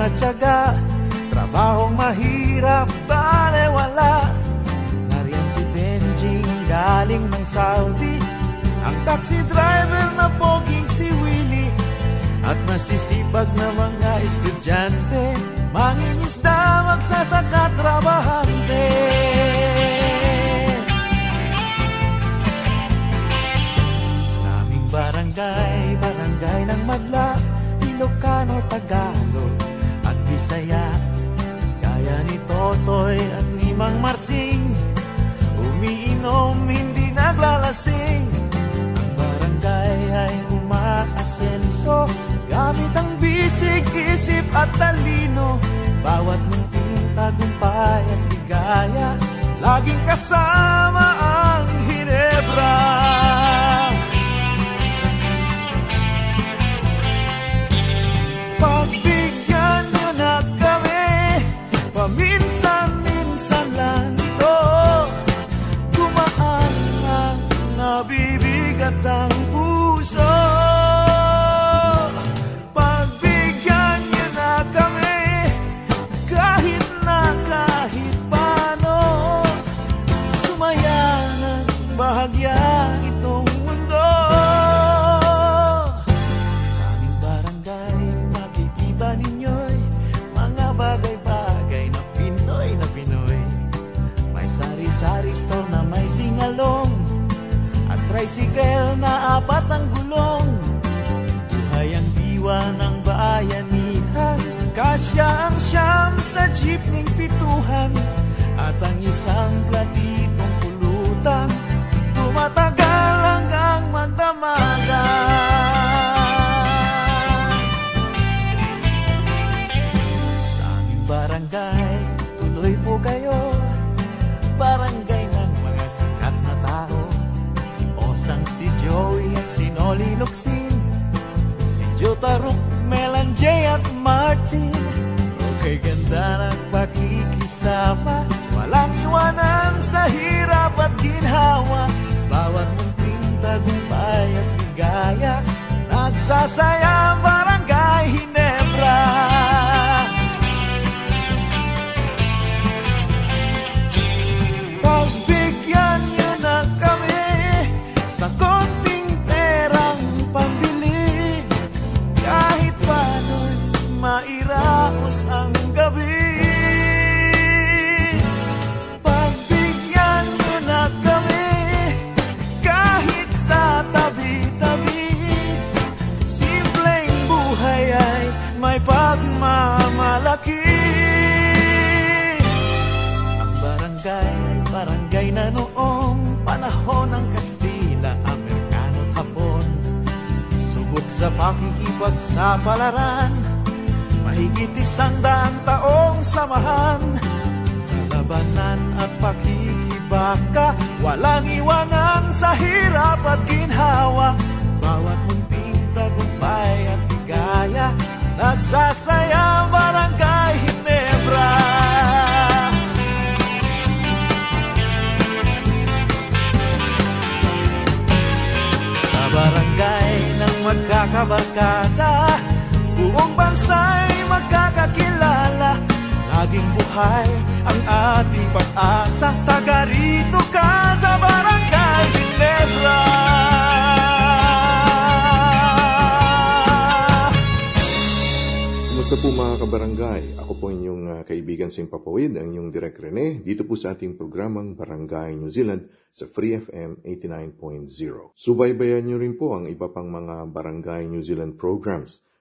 Matyaga, trabahong mahirap, balewala. Nariyan si Benji, galing ng Saudi. Ang taxi driver na poging si Willie. At masisipag na mga estudyante, mangingisda, magsasaka, trabahante. Naming barangay, barangay ng Madla, Ilocano, Tagalog saya, gaya ni Totoy at ni Mang Marsing, umiinom, hindi naglalasing. Ang barangay ay umaasenso, gamit ang bisig, isip at talino. Bawat munting tagumpay at ligaya, laging kasama ang Hinebra. Paminsan-minsan lang ito, dumaan lang, nabibigat ang puso. Pagbigyan niyo na kami, kahit na kahit paano. Sumaya ng bahagya itong mundo. Sa aming barangay, makikita ninyo'y mga bagay sari store na may singalong at tricycle na apat ang gulong. Buhay ang diwa ng bayanihan, kasya ang siyam sa jeepning pituhan, at ang isang platitong pulutan tumatagal hanggang magdamagan. Sa aming barangay, tuloy po kayo, barangay ng mga sikat na tao. Si Osang, si Joey at si Noli Luxin, si Jotaruk, Melanjay at Martin. Okay, ganda ng pakikisama, walang iwanan sa hirap at ginhawa. Bawat munting tagumpay at ligaya, nagsasayang barangay Hinebra. Mairaos ang gabi. Pagbigyan nyo na kami, kahit sa tabi-tabi. Simpleng buhay ay may pagmamalaki. Ang barangay ay barangay na noong panahon ng Kastila, Amerikano at Hapon. Subok sa pakikipagsapalaran, mahigit 100 taong samahan. Sa labanan at pakikibaka, walang iwanan sa hirap at ginhawa. Bawat munting tagumpay at higaya, nagsasayang barangay Hinebra. Sa barangay ng magkakabarkada, buong bansa'y magkakakilala. Laging buhay ang ating pag-asa. Taga rito ka sa barangay Hinebra. Kumusta po mga kabarangay? Ako po inyong kaibigan Simpapawid, ang inyong Direk Rene, dito po sa ating programang Barangay New Zealand sa Free FM 89.0. Subaybayan nyo rin po ang iba pang mga Barangay New Zealand programs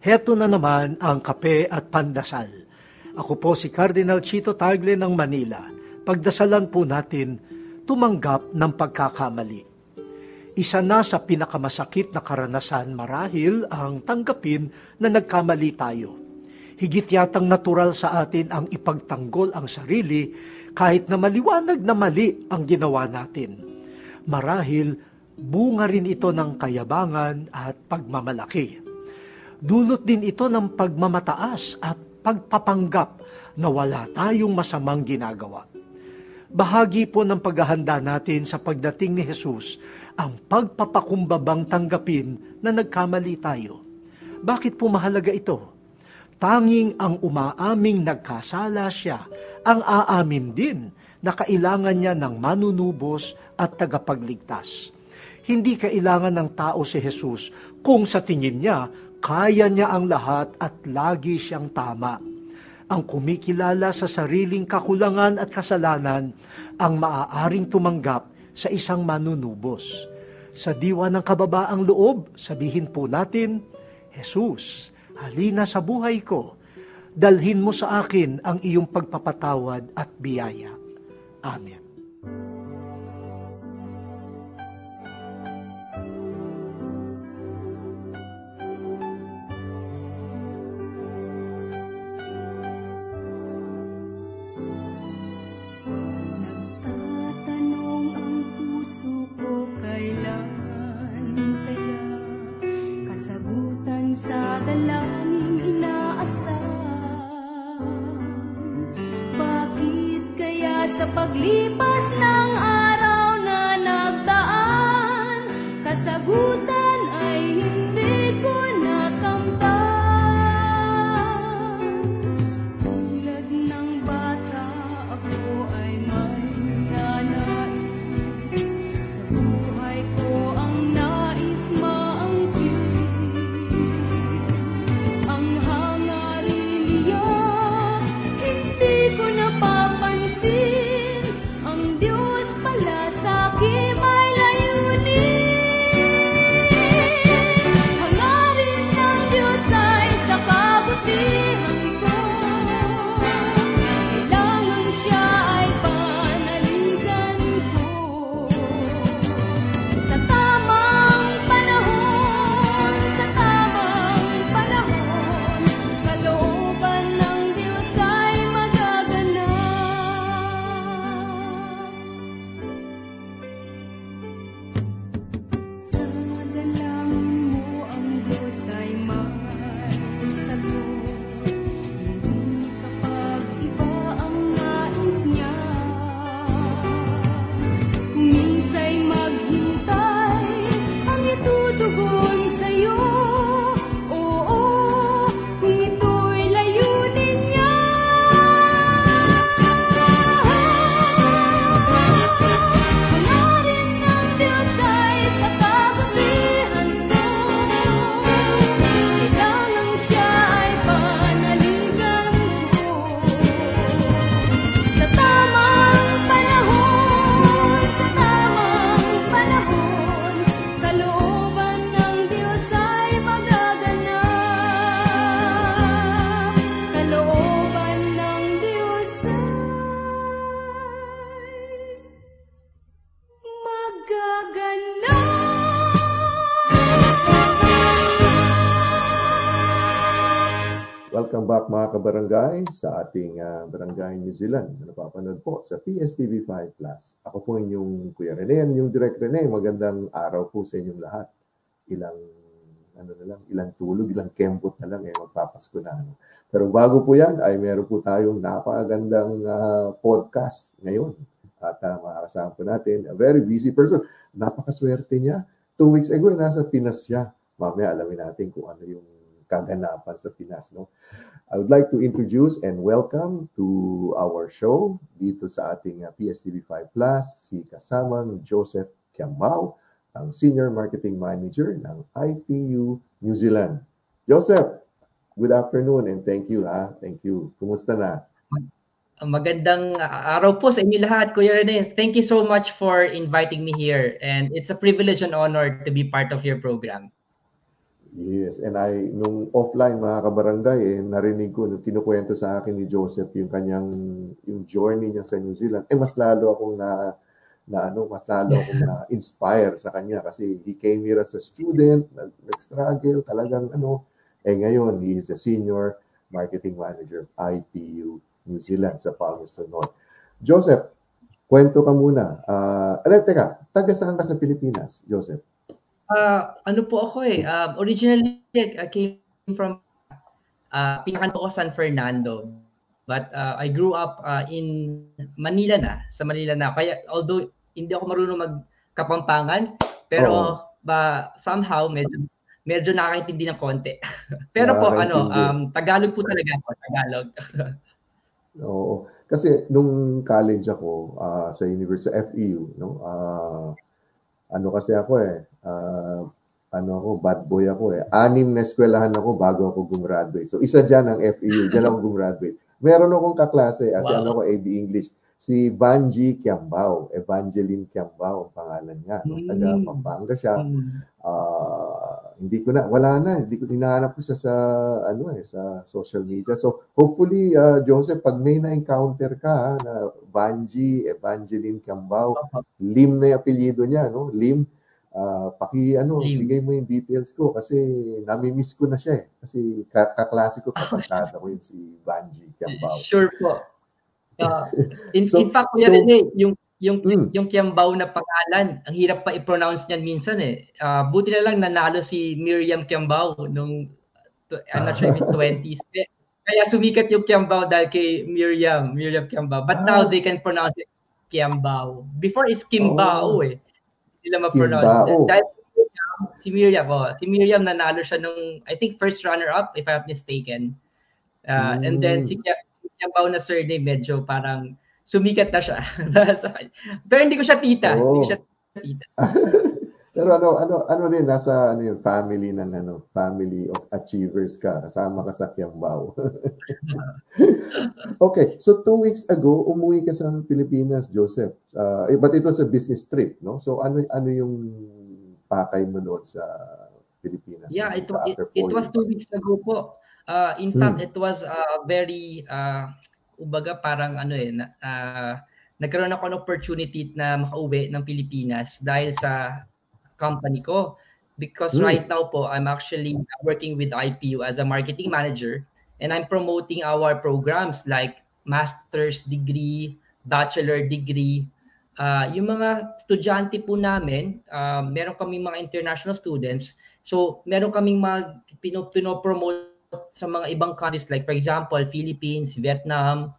Heto na naman ang kape at pandasal. Ako po si Cardinal Chito Tagle ng Manila. Pagdasalan po natin, tumanggap ng pagkakamali. Isa na sa pinakamasakit na karanasan marahil ang tanggapin na nagkamali tayo. Higit yatang natural sa atin ang ipagtanggol ang sarili kahit na maliwanag na mali ang ginawa natin. Marahil bunga rin ito ng kayabangan at pagmamalaki. Dulot din ito ng pagmamataas at pagpapanggap na wala tayong masamang ginagawa. Bahagi po ng paghahanda natin sa pagdating ni Jesus ang pagpapakumbabang tanggapin na nagkamali tayo. Bakit po mahalaga ito? Tanging ang umaaming nagkasala siya ang aamin din na kailangan niya ng manunubos at tagapagligtas. Hindi kailangan ng tao si Jesus kung sa tingin niya kaya niya ang lahat at lagi siyang tama. Ang kumikilala sa sariling kakulangan at kasalanan ang maaaring tumanggap sa isang manunubos. Sa diwa ng kababaang loob, sabihin po natin, Jesus, halina sa buhay ko. Dalhin mo sa akin ang iyong pagpapatawad at biyaya. Amen. Mga kabarangay sa ating Barangay New Zealand na napapanood po sa PSTV 5 Plus. Ako po inyong Kuya Rene, yung Direk Rene. Magandang araw po sa inyong lahat. Ilang ano na lang, ilang tulog, ilang kembot na lang, eh, magpapasko na. Ano. Pero bago po yan, ay meron po tayong napakagandang podcast ngayon. At makakasama po natin, a very busy person. Napakaswerte niya. 2 weeks ago, nasa Pinas siya. Mamaya alamin natin kung ano yung kaganapan sa Pinas. No? I would like to introduce and welcome to our show dito sa ating PSTV 5 Plus, si kasamang Joseph Kamau, ang Senior Marketing Manager ng IPU New Zealand. Joseph, good afternoon and thank you. Ha? Thank you. Kumusta na? Magandang araw po sa inyo lahat, Kuya Rene. Thank you so much for inviting me here and it's a privilege and honor to be part of your program. Yes, and I, nung offline mga kabarangay, eh, narinig ko, kinukwento sa akin ni Joseph yung kanyang, yung journey niya sa New Zealand. Eh, mas lalo akong na-inspire sa kanya kasi he came here as a student, nag-struggle, talagang ano. Eh, ngayon, he is a Senior Marketing Manager of IPU New Zealand sa Palmerston North. Joseph, kwento ka muna. Teka, taga saan ka sa Pilipinas, Joseph? Ano po ako eh. Originally, I came from Pampanga po, San Fernando. But I grew up in Manila na. Sa Manila na. Kaya although hindi ako marunong magkapampangan, pero somehow medyo nakakaintindi ng konti. Pero po Tagalog po talaga ako. Tagalog. Oo. Kasi nung college ako sa University FEU, no? Kasi ako bad boy ako eh. 6 na eskwelahan ako bago ako gumraduate. So isa dyan ang FEU, dyan ako gumraduate. Meron akong kaklase, AB English, si Banji Quiambao, Evangeline Quiambao ang pangalan niya. No? Taga Pampanga siya. Hinahanap ko siya sa social media. So hopefully, Joseph, pag may na-encounter ka na Banji, Evangeline Quiambao, Lim na yung apelyido niya, no? Lim, bigay mo yung details ko kasi nami-miss ko na siya eh. Kasi kaklase ko, kapantada ko yun si Banji Quiambao. Sure po. Yung Quiambao na pangalan, ang hirap pa i-pronounce niyan minsan eh. Buti na lang nanalo si Miriam Quiambao nung, I'm not sure if it's 20s. Kaya sumikat yung Quiambao dahil kay Miriam Quiambao. But now they can pronounce it Quiambao. Before it's Quiambao eh. Hindi nila ma-pronounce. Dahil si Miriam nanalo siya nung, I think, first runner-up, if I'm not mistaken. And then si Quiambao na surname, medyo parang sumikat na siya. Pero hindi ko siya tita. Pero ano rin, nasa family ng family of achievers ka. Kasama ka sa Quiambao. Okay, so 2 weeks ago, umuwi ka sa Pilipinas, Joseph. But it was a business trip, no? So ano yung pakay mo doon sa Pilipinas? Yeah, it was 2 weeks ago po. In fact, it was very... nagkaroon ako ng opportunity na makauwi ng Pilipinas dahil sa company ko. Because right now po, I'm actually working with IPU as a marketing manager and I'm promoting our programs like master's degree, bachelor degree. Yung mga estudyante po namin, meron kaming mga international students. So, meron kaming mga pinopromote sa mga ibang countries like for example Philippines, Vietnam,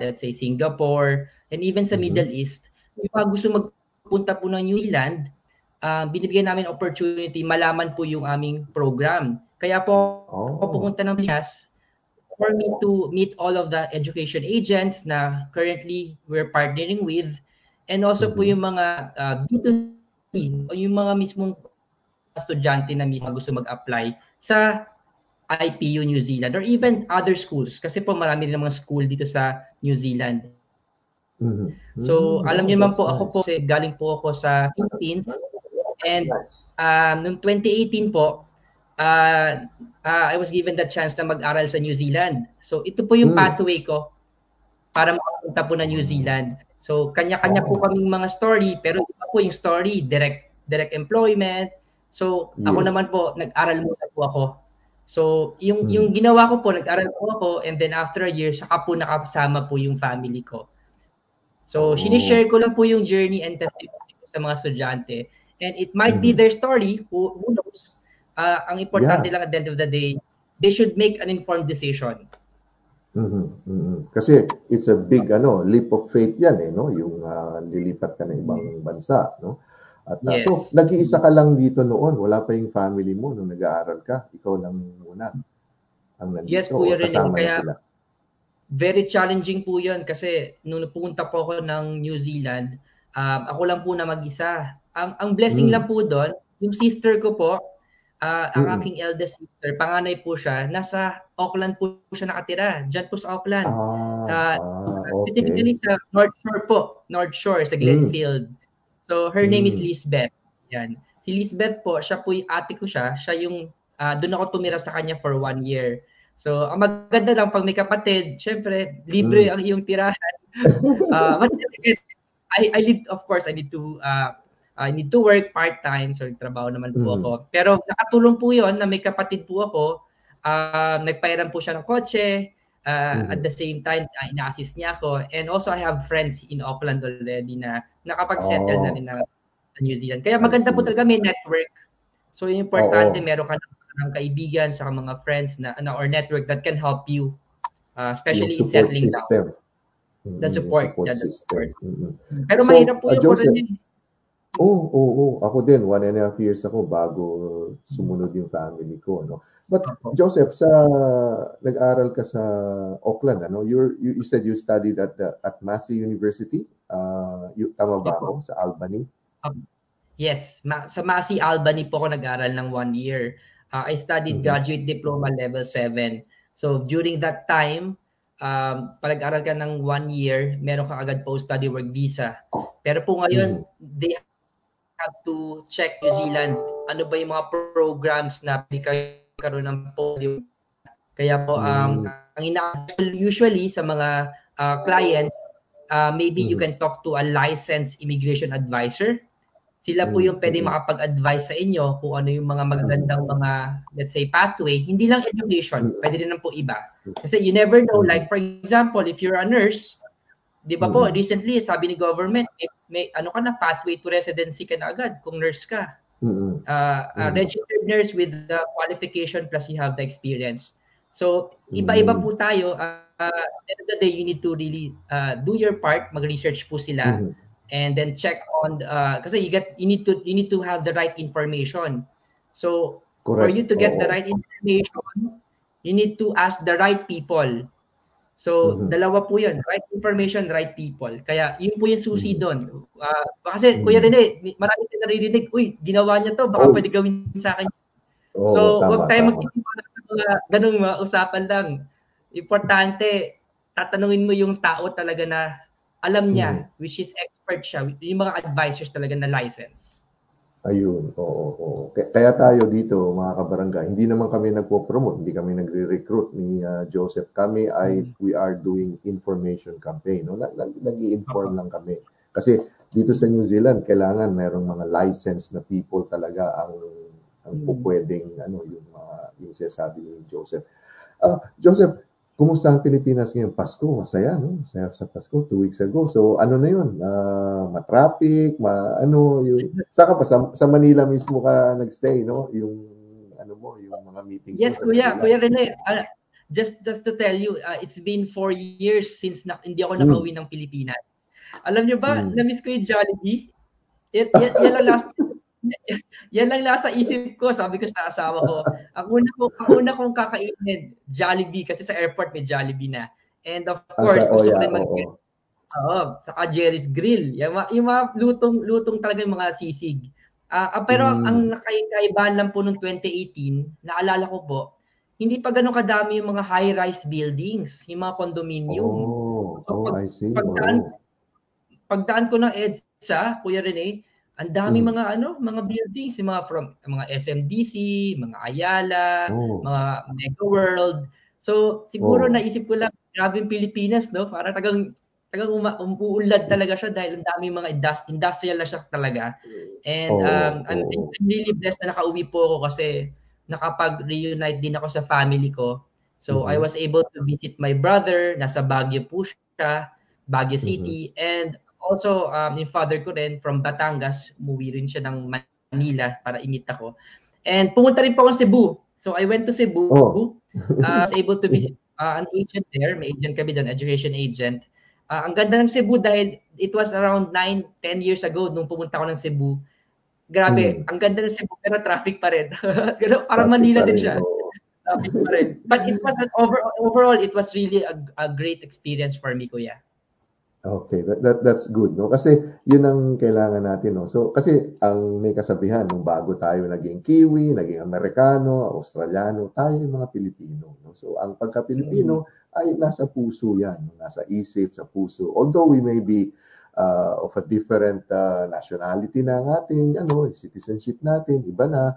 let's say Singapore, and even sa Middle East. Yung mga gusto magpunta po ng New Zealand, binibigyan namin opportunity malaman po yung aming program. Kaya po ako pupunta ng Pilipinas for me to meet all of the education agents na currently we're partnering with and also po yung mga B2C o yung mga mismong estudyante na mismo gusto mag-apply sa IPU New Zealand or even other schools kasi po marami rin mga school dito sa New Zealand. So alam niyo naman po ako po galing po ako sa Philippines and noong 2018 po I was given the chance na mag-aral sa New Zealand. So ito po yung pathway ko para makapunta po na New Zealand. So kanya-kanya po kaming mga story pero iba po yung story direct employment. So ako naman po nag-aral muna po ako. So, yung ginawa ko po, nag-aral po ako, and then after a year, saka po nakasama po yung family ko. So, sinishare ko lang po yung journey and testimony ko sa mga estudyante. And it might be their story, who knows, Ang importante lang at the end of the day, they should make an informed decision. Kasi it's a big leap of faith yan no, yung lilipat ka ng ibang bansa, no? At so nag-iisa ka lang dito noon, wala pa yung family mo nung nag-aaral ka, ikaw lang muna ang nandito. Yes, Kuya René, kaya sila. Very challenging po 'yun kasi nung pumunta po ako ng New Zealand, ako lang po na mag-isa. Ang blessing lang po doon, yung sister ko po, ang aking eldest sister, panganay po siya, nasa Auckland po siya nakatira. Diyan po sa Auckland. Specifically sa North Shore po, sa Glenfield. So her name is Lisbeth. Yan. Si Lisbeth po, siya po yung ate ko siya. Siya yung doon ako tumira sa kanya for 1 year. So ang maganda lang pag may kapatid, syempre libre ang iyong tirahan. But I lived, of course, I need to work part-time, so trabaho naman po ako. Pero nakatulong po 'yon na may kapatid po ako. Nagpairam po siya ng kotse. At the same time, ina-assist niya ako. And also, I have friends in Auckland already na nakapag-settle na rin sa New Zealand. Kaya maganda po talaga may network. So, yung importante, meron ka ng kaibigan sa mga friends or network that can help you, especially in settling down. The support. The support. Pero so, mahirap po yung oran yun. Oo. Ako din, 1.5 years ako bago sumunod yung family ko, no? But Joseph, nag-aral ka sa Auckland, You said you studied at Massey University. Tama ba ako? Sa Albany? Yes, sa Massey Albany po ako nag-aral ng 1 year. I studied graduate diploma level 7. So during that time, pag-aral ka ng 1 year, meron ka agad post-study work visa. Pero po ngayon, they have to check New Zealand. Ano ba yung mga programs na karoon ng polio. Kaya po, ang usually sa mga clients, maybe you can talk to a licensed immigration advisor. Sila po yung pwede makapag-advise sa inyo kung ano yung mga magagandang mga, let's say, pathway. Hindi lang education, pwede rin po iba. Kasi you never know, like for example, if you're a nurse, di ba po, recently, sabi ni government, may pathway to residency ka na agad kung nurse ka. A registered nurse with the qualification plus you have the experience. So, iba-iba po tayo. At the end of the day, you need to really do your part. Mag-research po sila and then check on kasi you need to have the right information. So, correct. For you to get the right information, you need to ask the right people. So, dalawa po 'yun, right information, right people. Kaya yun po yung susi doon. Kasi Kuya Rene, marami din naririnig, uy, ginawa niya to, baka pwede gawin sa akin. So, huwag tayo magtitiwala sa mga ganung usapan lang. Importante, tatanungin mo yung tao talaga na alam niya, which is expert siya, yung mga advisors talaga na licensed. Ayun, oo. Kaya tayo dito, mga kabarangay, hindi naman kami nagpo-promote, hindi kami nagre-recruit ni Joseph. Kami we are doing information campaign. No? Nag-i-inform lang kami. Kasi dito sa New Zealand, kailangan mayroong mga licensed na people talaga ang pupwedeng, yung sinasabi ni Joseph. Joseph, kumusta ang Pilipinas ngayon? Pasko, masaya, no? Masaya sa Pasko, 2 weeks ago. So, ano na yun? Matraffic, Saka pa, sa Manila mismo ka nagstay, no? Yung mga meetings. Yes, Kuya. Manila. Kuya Rene, just to tell you, it's been 4 years since hindi ako nakauwi ng Pilipinas. Alam niyo ba, na-miss ko yung Jollibee. Yan lang nasa isip ko, sabi ko sa asawa ko. Ang una kong kakainin, Jollibee, kasi sa airport may Jollibee na. And of course, saka Jerry's Grill. Yung mga lutong talaga yung mga sisig. Pero ang nakaibahan lang po noong 2018, naalala ko po, hindi pa ganun kadami yung mga high-rise buildings, yung mga condominium. I see. Pagdaan ko ng EDSA, Kuya Rene, ang dami mga buildings, mga from mga SMDC, mga Ayala, mga Mega World. So siguro naisip ko lang, grabe yung Pilipinas, no? Para tagang umuunlad talaga siya dahil ang dami mga industrial na siya talaga. And I'm really blessed na nakauwi po ako kasi nakapag-reunite din ako sa family ko. So I was able to visit my brother, nasa Baguio po siya, Baguio City, and also, yung father ko rin from Batangas, umuwi rin siya ng Manila para imita ko. And pumunta rin po ako sa Cebu. So I went to Cebu. I was able to visit an agent there. May agent kami doon, education agent. Ang ganda ng Cebu dahil it was around 9-10 years ago nung pumunta ko ng Cebu. Grabe, ang ganda ng Cebu pero traffic pa rin. Parang Manila din siya. Traffic pa rin. But it was an overall, it was really a great experience for me, Kuya. Okay, that's good, no? Kasi yun ang kailangan natin, no? So, kasi ang may kasabihan, nung bago tayo naging Kiwi, naging Amerikano, Australiano, tayo yung mga Pilipino, no? So, ang pagka-Pilipino ay nasa puso yan, no? Nasa isip, sa puso. Although we may be of a different nationality na ang ating, citizenship natin, iba na,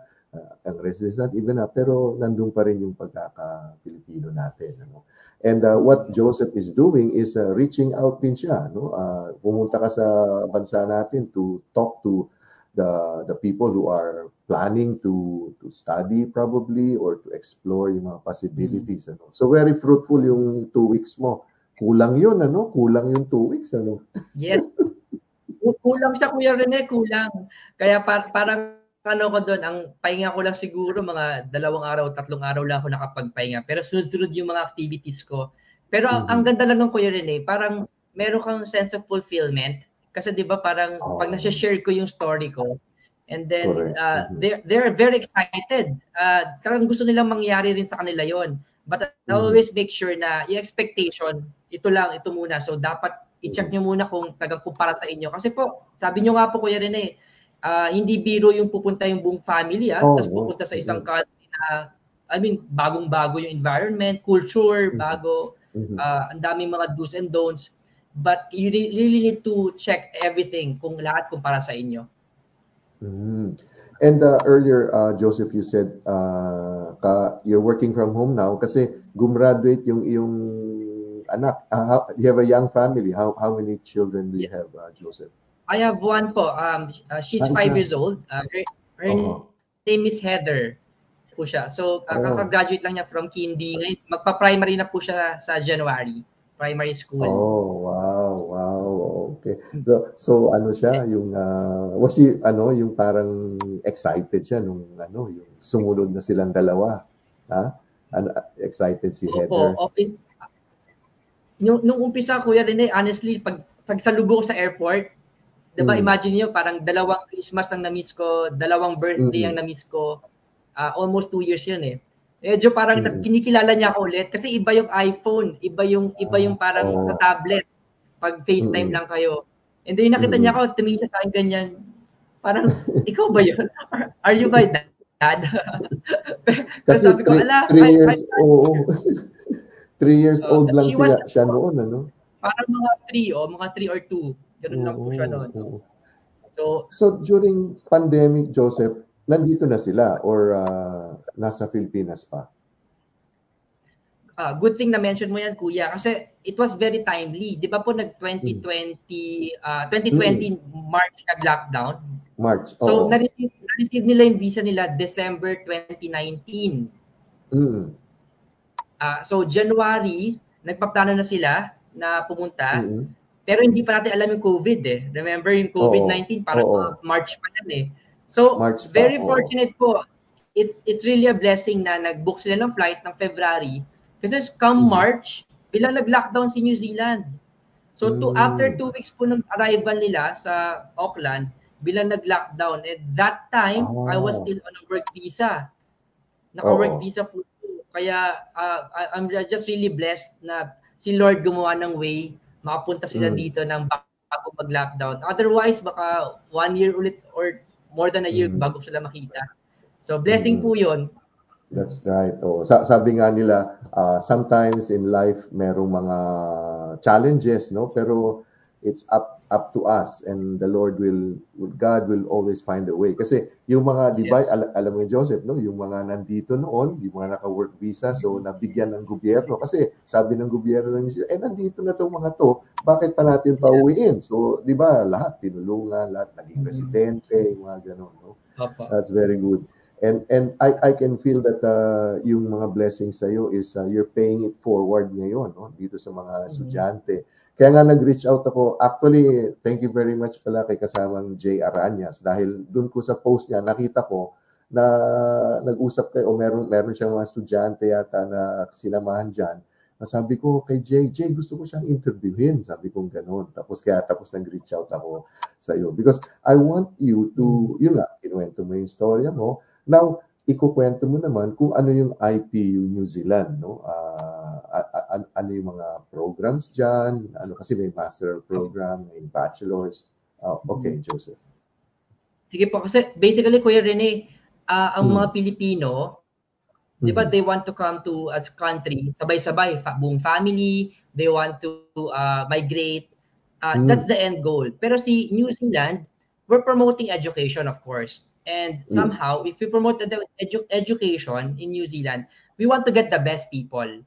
ang residence natin, iba na, pero nandun pa rin yung pagkaka-Pilipino natin, ano? And what Joseph is doing is reaching out din siya, no? Pumunta ka sa bansa natin to talk to the people who are planning to study probably or to explore yung mga possibilities. Ano? So very fruitful yung 2 weeks mo. Kulang yun, ano? Kulang yung 2 weeks, ano? Yes. Kulang siya, Kuya Rene, kulang. Kaya parang ko doon, ang pahinga ko lang siguro mga 2 araw, 3 araw lang ako nakapagpahinga. Pero sunod-sunod yung mga activities ko. Pero ang ganda lang ng Kuya Rene, parang meron kang sense of fulfillment. Kasi di ba parang pag nasa-share ko yung story ko, and then they're very excited. Parang gusto nilang mangyari rin sa kanila yon. But I always make sure na yung expectation, ito lang, ito muna. So dapat i-check nyo muna kung nagkumpara sa inyo. Kasi po, sabi nyo nga po Kuya Rene, hindi biro yung pupunta yung buong family, tapos pupunta sa isang country na, bagong-bago yung environment, culture, bago, ang daming mga do's and don'ts. But you really need to check everything, kung lahat kumpara sa inyo. And earlier, Joseph, you said you're working from home now kasi gumraduate yung iyong anak. You have a young family. How many children do you have, Joseph? I have one po. She's 5 years old. Her name is Heather. Po siya. So, kakagraduate lang niya from kindy. Ngayon, magpa-primary na po siya sa January. Primary school. Oh, wow. Okay. So yung was she, yung parang excited siya nung, yung sumunod na silang dalawa. Excited si Heather. Okay. Nung umpisa, Kuya Rene, honestly, pag salubo ko sa airport, diba, imagine nyo, parang 2 Christmas ang na-miss ko, 2 birthday ang na-miss ko. Almost 2 years yun eh. Medyo parang kinikilala niya ako ulit kasi iba yung iPhone, iba yung parang sa tablet. Pag FaceTime lang kayo. And then nakita niya ako, tumingin siya sa akin ganyan. Parang, ikaw ba yun? Are you my dad? Kasi sabi ko, ala, 3 years old lang siya noon, Parang mga 3 or 2. Ganun lang po siya noon. So during pandemic, Joseph, nandito na sila or nasa Pilipinas pa? Good thing na mention mo yan, Kuya. Kasi it was very timely. Di ba po nag-2020 March nag-lockdown? March, oo. So na-receive nila yung visa nila December 2019. So January, nagpaplano na sila na pumunta. Pero hindi pa natin alam yung COVID eh. Remember yung COVID-19 parang March pa lang eh. So very fortunate po. It's really a blessing na nag-book sila ng flight ng February. Kasi come March, bilang nag-lockdown si New Zealand. So after 2 weeks po ng arrival nila sa Auckland, bilang nag-lockdown. At that time, I was still on a work visa. Naka-work visa po. Kaya I'm just really blessed na si Lord gumawa ng way makapunta sila dito ng bago mag-lockdown. Otherwise, baka 1 year ulit or more than a year bago sila makita. So, blessing po yun. That's right. Sabi nga nila, sometimes in life, merong mga challenges, no? Pero it's up to us and the Lord God will always find a way. Kasi yung mga, di ba, alam mo Joseph, no? Yung mga nandito noon, yung mga naka-work visa, so nabigyan ng gobyerno. Kasi sabi ng gobyerno, nandito na itong mga to, bakit pa natin pauwiin? So, di ba, lahat tinulungan, lahat naging presidente, yung mga ganun, no? That's very good. And I can feel that yung mga blessings sa'yo is you're paying it forward ngayon, no? Dito sa mga estudyante. Kaya nga nag-reach out ako. Actually, thank you very much pala kay kasamang Jay Aranyas dahil dun ko sa post niya, nakita ko na nag-usap kayo o meron siyang mga estudyante yata na sinamahan dyan. Sabi ko kay JJ, gusto ko siyang interviewin. Sabi ko gano'n. Tapos kaya tapos nag-reach out ako sa iyo. Because I want you to, yun nga, kinuwento mo yung storya mo. Now, ikukwento mo naman kung ano yung IPU New Zealand, no? Ano yung mga programs dyan? Ano kasi may master program, may bachelor's. Okay, Joseph. Sige po. Kasi basically, Kuya Rene, ang mga Pilipino, di ba, they want to come to a country, sabay-sabay, buong family, they want to migrate. That's the end goal. Pero si New Zealand, we're promoting education, of course. And somehow, if we promote the education in New Zealand, we want to get the best people.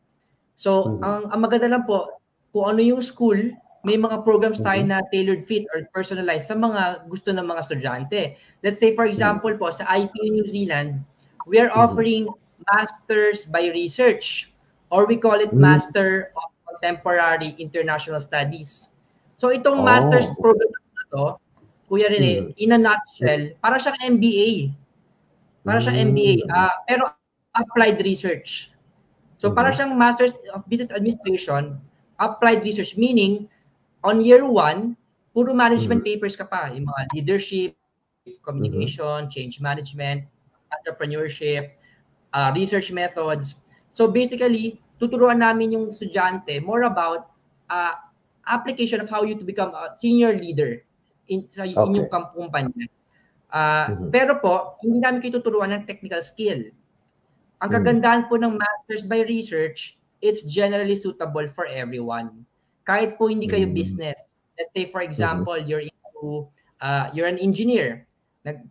So, ang maganda lang po, kung ano yung school, may mga programs tayo na tailored fit or personalized sa mga gusto ng mga estudyante. Let's say, for example po, sa IPU New Zealand, we are offering Masters by Research, or we call it Master of Contemporary International Studies. So itong Master's program na to, Kuya Rene, in a nutshell, para siyang MBA. Para siyang MBA, pero applied research. So para siyang Master's of Business Administration, applied research, meaning on year 1, puro management papers ka pa, yung mga leadership, communication, change management, entrepreneurship, research methods. So basically, tuturuan namin yung estudyante more about application of how you to become a senior leader in yung kumpanya. Pero po, hindi namin kayo tuturuan ng technical skill. Ang kagandahan po ng Masters by Research, it's generally suitable for everyone. Kahit po hindi kayo business. Let's say, for example, you're an engineer.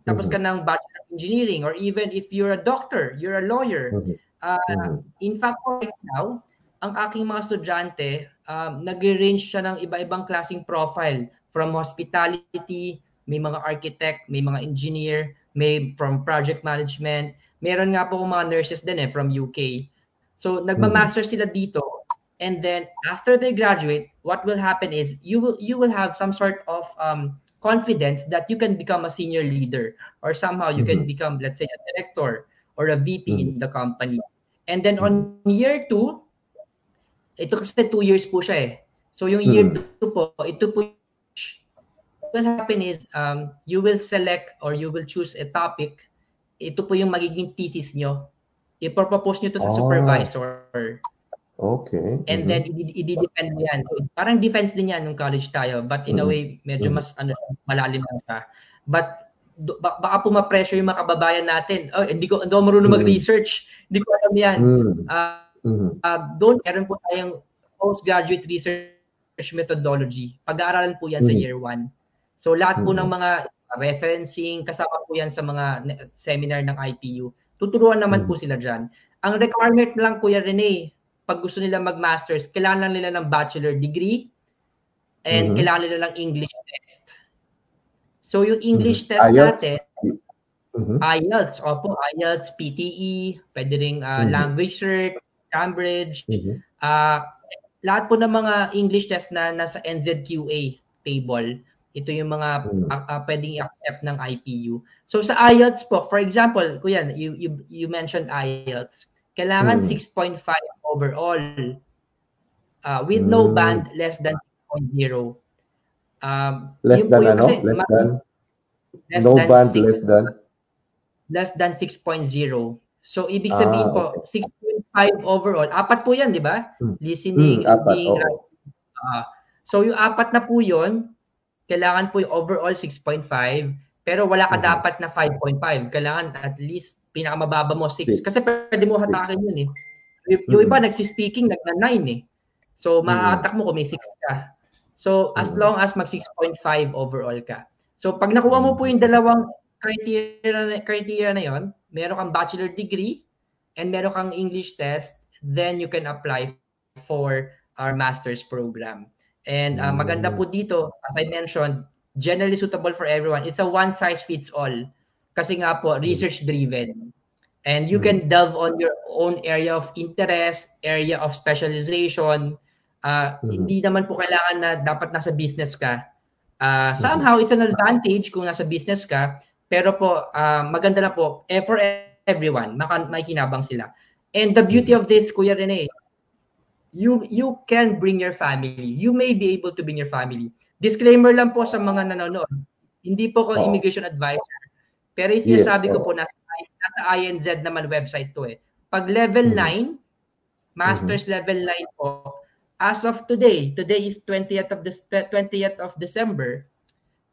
Tapos ka ng Bachelor of Engineering, or even if you're a doctor, you're a lawyer. In fact, right now, ang aking mga estudyante, nag-range siya ng iba-ibang klaseng profile. From hospitality, may mga architect, may mga engineer, may from project management. Meron nga po mga nurses din from UK. So nagmamaster sila dito. And then after they graduate, what will happen is you will have some sort of confidence that you can become a senior leader, or somehow you can become, let's say, a director or a VP in the company. And then on year 2, ito kasi 2 years po siya So yung year 2 po, ito po, what will happen is you will select or you will choose a topic. Ito po yung magiging thesis nyo. I-propose nyo to sa supervisor. Okay. And then i-depend yan. So, parang defense din yan nung college tayo, but in a way medyo mas malalim lang siya. But baka po ma-pressure yung mga kababayan natin. Hindi ako marunong mag-research. Hindi ko alam yan. Doon meron po tayong postgraduate research methodology. Pag-aaralan po yan sa year 1. So lahat po ng mga referencing, kasama po yan sa mga seminar ng IPU. Tuturuan naman po sila dyan. Ang requirement lang, Kuya Rene, pag gusto nila mag-masters, kailangan nila ng bachelor degree and kailangan nila ng English test. So yung English test natin, IELTS, IELTS, PTE, pwede ring language cert, Cambridge, lahat po ng mga English test na nasa NZQA table. Ito yung mga pwedeng i-accept ng IPU. So sa IELTS po, for example, Kuya, you mentioned IELTS. Kailangan 6.5 overall with no band less than 6.0. Less than ano? Less than 6.0. So, ibig sabihin po, 6.5 overall. 4 po yan, di ba? Listening, reading, so, yung 4 na po yun, kailangan po yung overall 6.5. Pero wala ka dapat na 5.5. Kailangan at least pinakamababa mo 6. Kasi pwede mo hatakin yun Yung iba nagsispeaking, nagna 9 So mahatak mo kung may 6 ka. So as long as mag 6.5 overall ka. So pag nakuha mo po yung dalawang criteria na yun, meron kang bachelor degree and meron kang English test, then you can apply for our master's program. And maganda po dito, as I mentioned, generally suitable for everyone. It's a one-size-fits-all kasi nga po, research-driven. And you can delve on your own area of interest, area of specialization. Hindi naman po kailangan na dapat nasa business ka. Somehow, it's an advantage kung nasa business ka, Pero po, maganda lang po. For everyone, makikinabang sila. And the beauty of this, Kuya Rene, you can bring your family. You may be able to bring your family. Disclaimer lang po sa mga nanonood. Hindi po ko immigration advisor. Pero sinasabi ko po, nasa INZ naman website to eh. Pag level 9, master's level 9 po, as of today is 20th of December,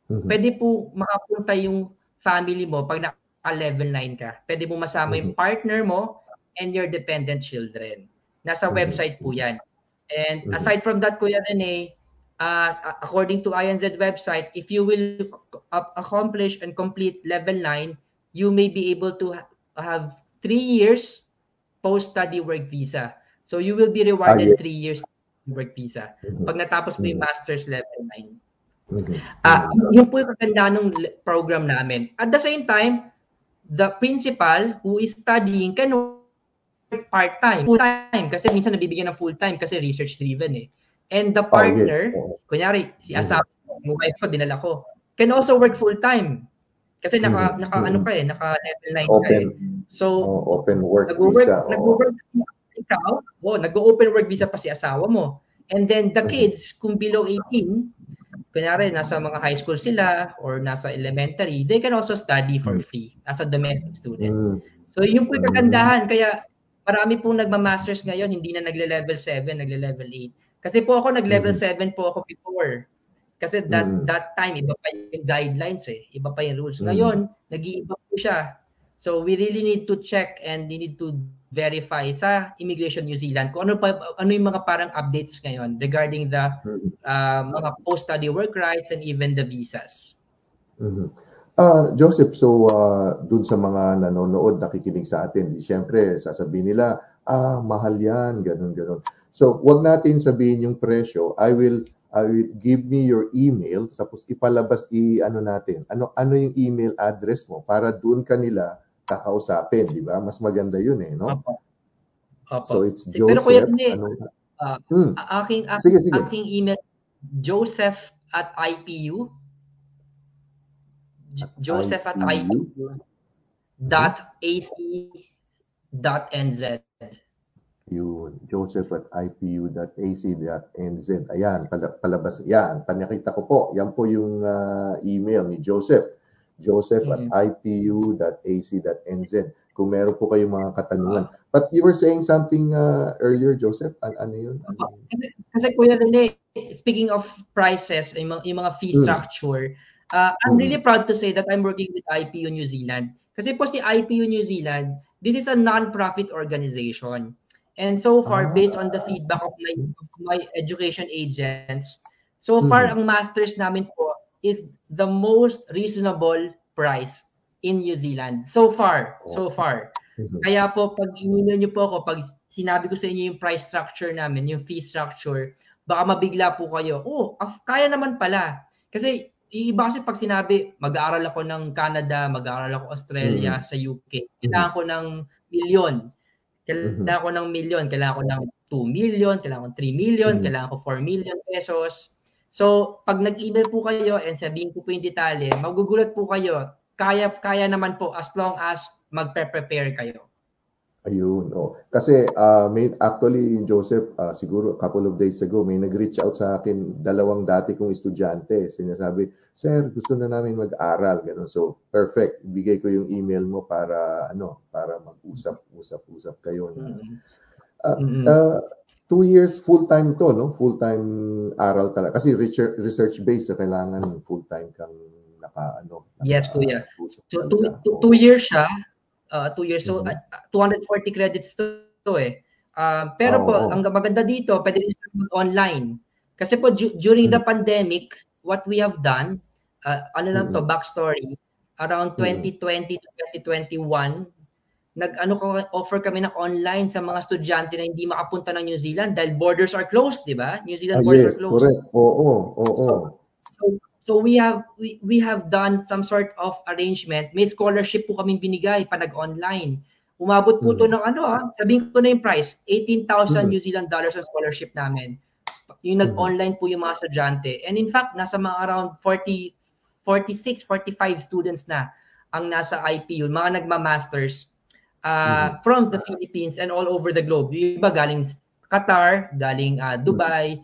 pwede po makapunta yung family mo pag naka-level 9 ka. Pwede mo masama yung partner mo and your dependent children. Nasa website po yan. And aside from that, Kuya Rene, according to INZ website, if you will accomplish and complete level 9, you may be able to have 3 years post-study work visa. So you will be rewarded 3 years work visa pag natapos mo yung master's level 9. Yun po yung kagandaan ng program namin. At the same time, the principal who is studying can work part-time, full-time, kasi minsan nabibigyan ng full-time kasi research-driven eh. And the partner, kunyari, si asawa, yung wife ko, dinala ko, can also work full-time. Kasi naka-level 9 ka eh. So, open work visa. Nag-open work visa pa si asawa mo. And then the kids, kung below 18, kunyari, nasa mga high school sila or nasa elementary, they can also study for free as a domestic student. So, yun po yung kagandahan. Kaya, marami pong nagmamasters ngayon, hindi na nagle-level 7, nagle-level 8. Kasi po ako, nag-level 7 po ako before. Kasi that time, iba pa yung guidelines eh. Iba pa yung rules. Ngayon, nag-iiba po siya. So, we really need to check and we need to verify sa Immigration New Zealand kung ano yung mga parang updates ngayon regarding the mga post-study work rights and even the visas. Joseph, so dun sa mga nanonood, nakikinig sa atin, siyempre sasabihin nila, mahal yan, ganun. So, wag natin sabihin yung presyo. I will give me your email, tapos ipalabas natin. Ano yung email address mo para doon kanila kakausapin, di ba? Mas maganda yun eh, no? Opo. So it's Joseph. Pero Kuya Rene, aking email, joseph@ipu. joseph@ipu.ac.nz. Yun, joseph@ipu.ac.nz. Ayan, palabas. Yan, panakita ko po. Yan po yung email ni Joseph. joseph@ipu.ac.nz. Kung meron po kayong mga katanungan. But you were saying something earlier, Joseph. Ano yun? Kasi Kuya Rene, speaking of prices, yung mga fee structure, I'm really proud to say that I'm working with IPU New Zealand. Kasi po si IPU New Zealand, this is a non-profit organization. And so far, based on the feedback of my education agents, so far, ang masters namin po is the most reasonable price in New Zealand. So far. Kaya po, pag inino nyo po ako, pag sinabi ko sa inyo yung price structure namin, yung fee structure, baka mabigla po kayo, kaya naman pala. Kasi, iba kasi pag sinabi, mag-aaral ako ng Canada, mag-aaral ako Australia, sa UK, kailangan ko ng milyon. Kailangan ko ng 2 million, kailangan ko 3 million, kailangan ko 4 million pesos. So, pag nag-email po kayo and sabihin ko po yung detalye, magugulat po kayo. Kaya naman po as long as magpe-prepare kayo. Ayun. Kasi actually, Joseph, siguro a couple of days ago, may nag-reach out sa akin dalawang dati kong estudyante. Sinasabi, sir, gusto na namin mag-aral. Ganun. So, perfect. Bigay ko yung email mo para, para mag-usap kayo. 2 years full-time to, no? Full-time aral talaga. Kasi research-based na kailangan full-time kang yes, Kuya. So, two years siya. 2 years. So, 240 credits to eh. Pero po, ang maganda dito, pwede rin siya mag-online. Kasi po, during the pandemic, what we have done, backstory, around 2020 to 2021, offer kami ng online sa mga estudyante na hindi makapunta ng New Zealand dahil borders are closed, di ba? New Zealand borders are closed. Correct. Oo. So we have done some sort of arrangement. May scholarship po kaming binigay pa nag-online. Umabot po to ng sabihin ko na yung price, 18,000 New Zealand dollars ang scholarship namin. Yung nag-online po yung mga estudyante. And in fact, nasa mga around 46, 45 students na ang nasa IPU, mga nagma-masters from the Philippines and all over the globe. Yung iba galing Qatar, galing Dubai,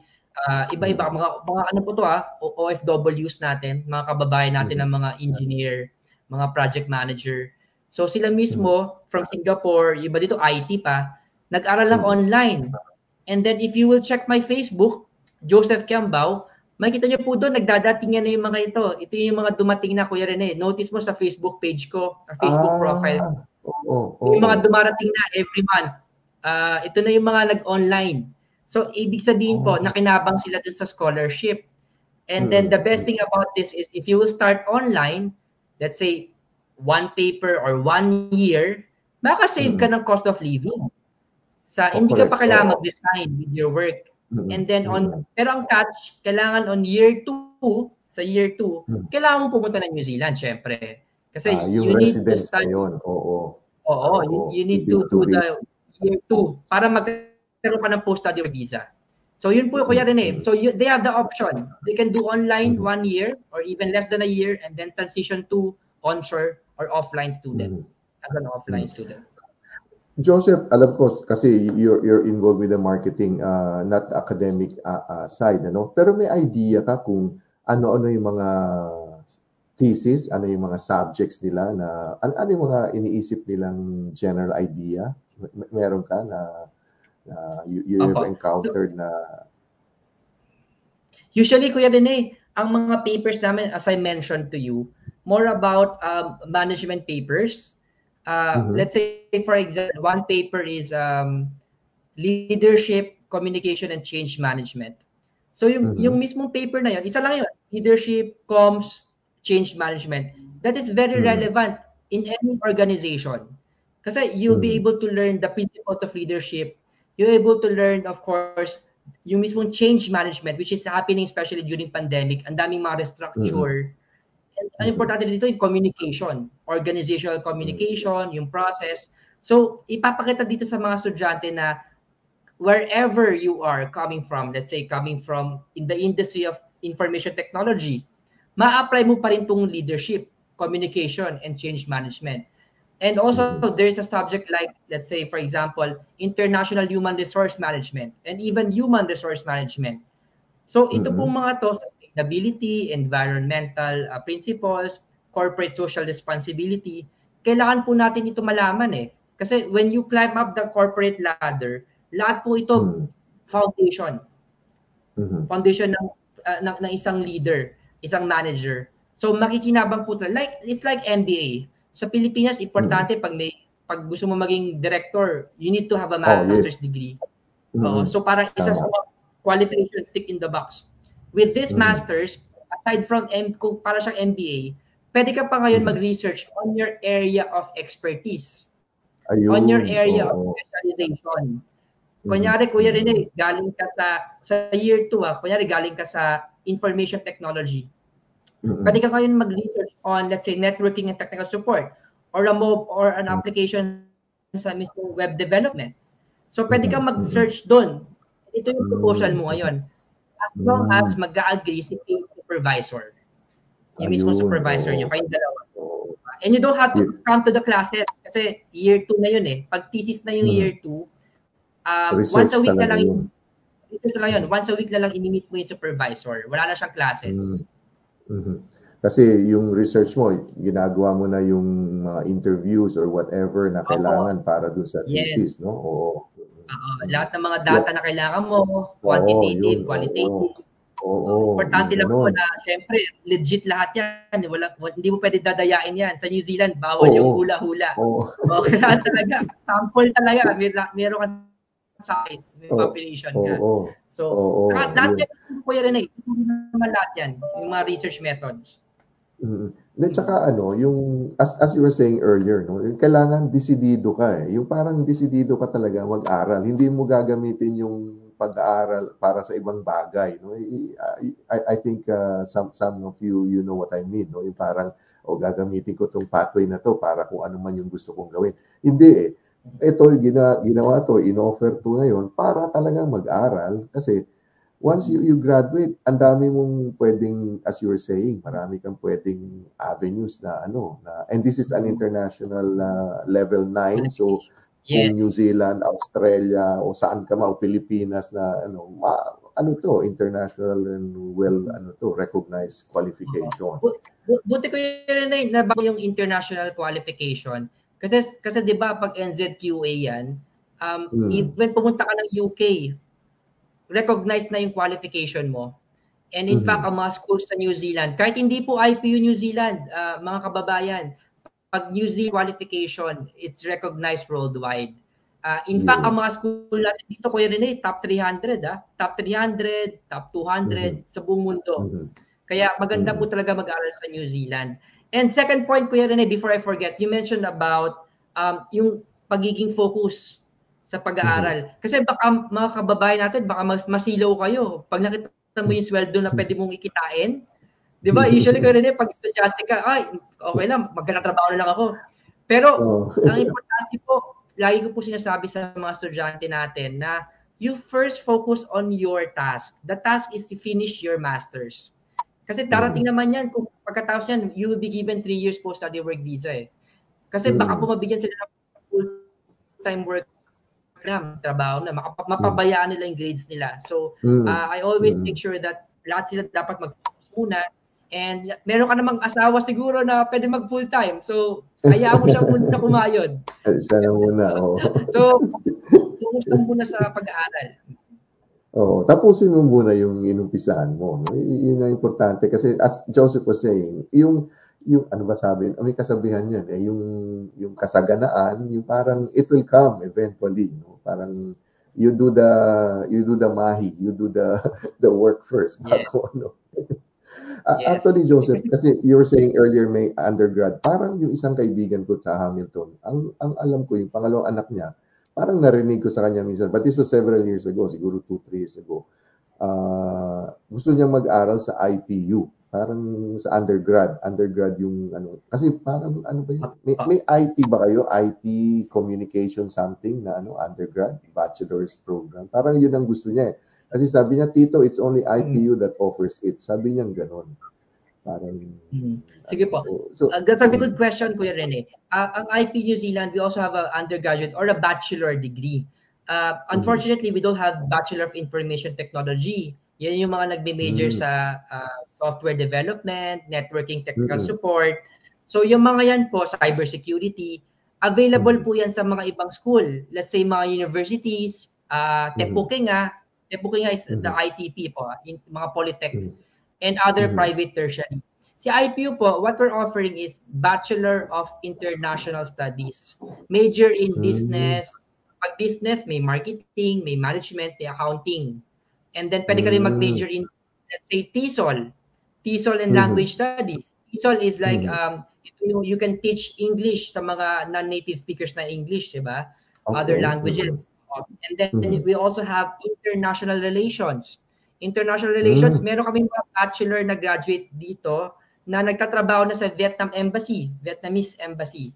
iba-iba. Mga ano po ito OFWs natin, mga kababayan natin ng mga engineer, mga project manager. So sila mismo from Singapore, iba dito IT pa, nag-aral lang online. And then if you will check my Facebook, Joseph Kamau, makita niyo po doon, nagdadating na yung mga ito. Ito yung mga dumating na, Kuya Rene. Notice mo sa Facebook page ko, or Facebook profile. Yung mga dumarating na every month. Ito na yung mga nag-online. So, ibig sabihin po, nakinabang sila dun sa scholarship. And then the best thing about this is if you will start online, let's say, one paper or 1 year, makasave ka ng cost of living. Sa hindi ka pa kailangan mag-design with your work. And then on, pero ang catch, kailangan on year two, kailangan mong pumunta ng New Zealand, syempre. Kasi you need to study. You need to do the year two para magkaroon ka ng post-study visa. So yun po, Kuya Rene. So they have the option. They can do online 1 year or even less than a year and then transition to onshore or offline student as an offline student. Joseph, alam ko kasi you're involved with the marketing, not academic side, ano? Pero may idea ka kung ano-ano yung mga thesis, ano yung mga subjects nila, na ano yung mga iniisip nilang general idea? Meron ka na you have encountered na? Usually, Kuya Rene, ang mga papers namin, as I mentioned to you, more about management papers. Let's say, for example, one paper is leadership, communication, and change management. So yung mismong paper na yun, isa lang yun, leadership, comms, change management. That is very relevant in any organization. Kasi you'll be able to learn the principles of leadership. You're able to learn, of course, yung mismong change management, which is happening especially during pandemic. Ang daming mga restructure. And ang importante dito yung communication, organizational communication, yung process. So, ipapakita dito sa mga estudyante na wherever you are coming from, let's say coming from in the industry of information technology, ma-apply mo pa rin itong leadership, communication, and change management. And also, there's a subject like, let's say, for example, international human resource management and even human resource management. So, ito pong mga to, sustainability, environmental principles, corporate social responsibility, kailangan po natin ito malaman eh. Kasi when you climb up the corporate ladder, lahat po ito foundation. Foundation ng isang leader, isang manager. So makikinabang po talaga. Like, it's like MBA. Sa Pilipinas, importante pag gusto mo maging director, you need to have a master's degree. So parang isa sa qualification tick in the box. With this master's, aside from kung para siyang MBA, pwede ka pa ngayon mag-research on your area of expertise. Ayun, on your area of specialization. Kunyari, Kuya Rene, galing ka sa year 2, kunyari galing ka sa information technology. Pwede ka ngayon mag-research on, let's say, networking and technical support or an application sa mismo web development. So, pwede ka mag-search doon. Ito yung proposal mo ngayon. As long as mag-agree si supervisor. Yung mismo supervisor niyo, kayong dalawa. And you don't have to come to the classes kasi year 2 na yun eh. Pag thesis na yung year 2, once a week na lang yun. Once a week na lang in-meet mo yung supervisor. Wala na siyang classes. Kasi yung research mo, ginagawa mo na yung interviews or whatever na kailangan para dun sa thesis, no? Lahat ng mga data na kailangan mo, quantitative, qualitative. Importante lang po na, syempre, legit lahat yan. Hindi mo pwede dadayain yan. Sa New Zealand, bawal yung hula-hula. Kailangan talaga, sample talaga. Meron ka size, may population ka. So, lahat yan po yan eh. Lahat yan, yung mga research methods. At saka ano, yung as you were saying earlier, no, kailangan desidido ka eh. Yung parang desidido ka talaga mag-aral. Hindi mo gagamitin yung pag-aaral para sa ibang bagay, no. I think some of you know what I mean, no. Yung parang gagamitin ko tong pathway na to para kung ano man yung gusto kong gawin. Hindi eh. Ito ginawa to, inoffer to ngayon para talaga mag-aral kasi Once you graduate, ang dami mong pwedeng, as you were saying, marami kang pwedeng avenues na ano. Na, and this is an international level 9. So, yes. Kung New Zealand, Australia, o saan ka ma, o Pilipinas na ano, ano to, international and well, ano to, recognized qualification. Buti ko yun na bago yung international qualification. Kasi di ba pag NZQA yan, even pumunta ka ng UK, recognize na yung qualification mo. And in fact, ang mga schools sa New Zealand, kahit hindi po IPU New Zealand, mga kababayan, pag New Zealand qualification, it's recognized worldwide. In fact, ang mga school natin dito, Kuya Rene, top 300, top 300, top 200 sa buong mundo. Kaya maganda po talaga mag-aral sa New Zealand. And second point, Kuya Rene, before I forget, you mentioned about yung pagiging focus sa pag-aaral. Kasi baka mga kababayan natin, baka masilaw kayo. Pag nakita mo yung sweldo na pwede mong ikitain, di ba? Usually ko rin pag estudyante ka, ay, okay lang, magkakatrabaho na lang ako. Pero ang importante po, lagi ko po sinasabi sa mga estudyante natin na you first focus on your task. The task is to finish your master's. Kasi darating naman yan, kung pagkatapos yan, you will be given 3 years post-study work visa eh. Kasi baka po mabigyan sila ng full-time work na trabaho na mapabayaan nila yung grades nila. So, I always make sure that lahat sila dapat mag-focus muna. And meron ka namang asawa siguro na pwede mag-full-time. So, hayaan mo siya muna kumayod. Sana muna, oo. So, focus lang muna sa pag-aaral. Oo, tapusin mo muna yung inumpisahan mo. No? Yun ang importante. Kasi as Joseph was saying, yung ano ba sabi, may kasabihan yan, eh, yung kasaganaan, yung parang it will come eventually, no? Parang you do the mahi, you do the work first bago ano. Yes. Actually, Joseph, kasi you were saying earlier may undergrad, parang yung isang kaibigan ko sa Hamilton, ang alam ko yung pangalawang anak niya, parang narinig ko sa kanya minsan, but this was several years ago, siguro 2-3 years ago, gusto niya mag-aral sa IPU. Parang sa undergrad yung ano, kasi parang ano ba yun? May IT ba kayo? IT, communication something na ano, undergrad, bachelor's program. Parang yun ang gusto niya eh. Kasi sabi niya, Tito, it's only IPU that offers it. Sabi niya ganun. Parang... Sige po. So, that's a good question, Kuya Rene. Ang IP New Zealand, we also have an undergraduate or a bachelor degree. Unfortunately, we don't have Bachelor of Information Technology. Yan yung mga nagme-major sa software development, networking, technical support. So yung mga yan po, cybersecurity, available po yan sa mga ibang school. Let's say mga universities, Tepuke nga is the ITP po, yung mga polytech, and other private tertiary. Si IPU po, what we're offering is Bachelor of International Studies. Major in business. Pag business, may marketing, may management, may accounting. And then pwede ka rin mag-major in, let's say, TESOL and language studies. TESOL is like, you can teach English sa mga non-native speakers na English, diba? Okay. Other languages. And then we also have international relations. International relations, meron kaming mga bachelor na graduate dito na nagtatrabaho na sa Vietnamese embassy.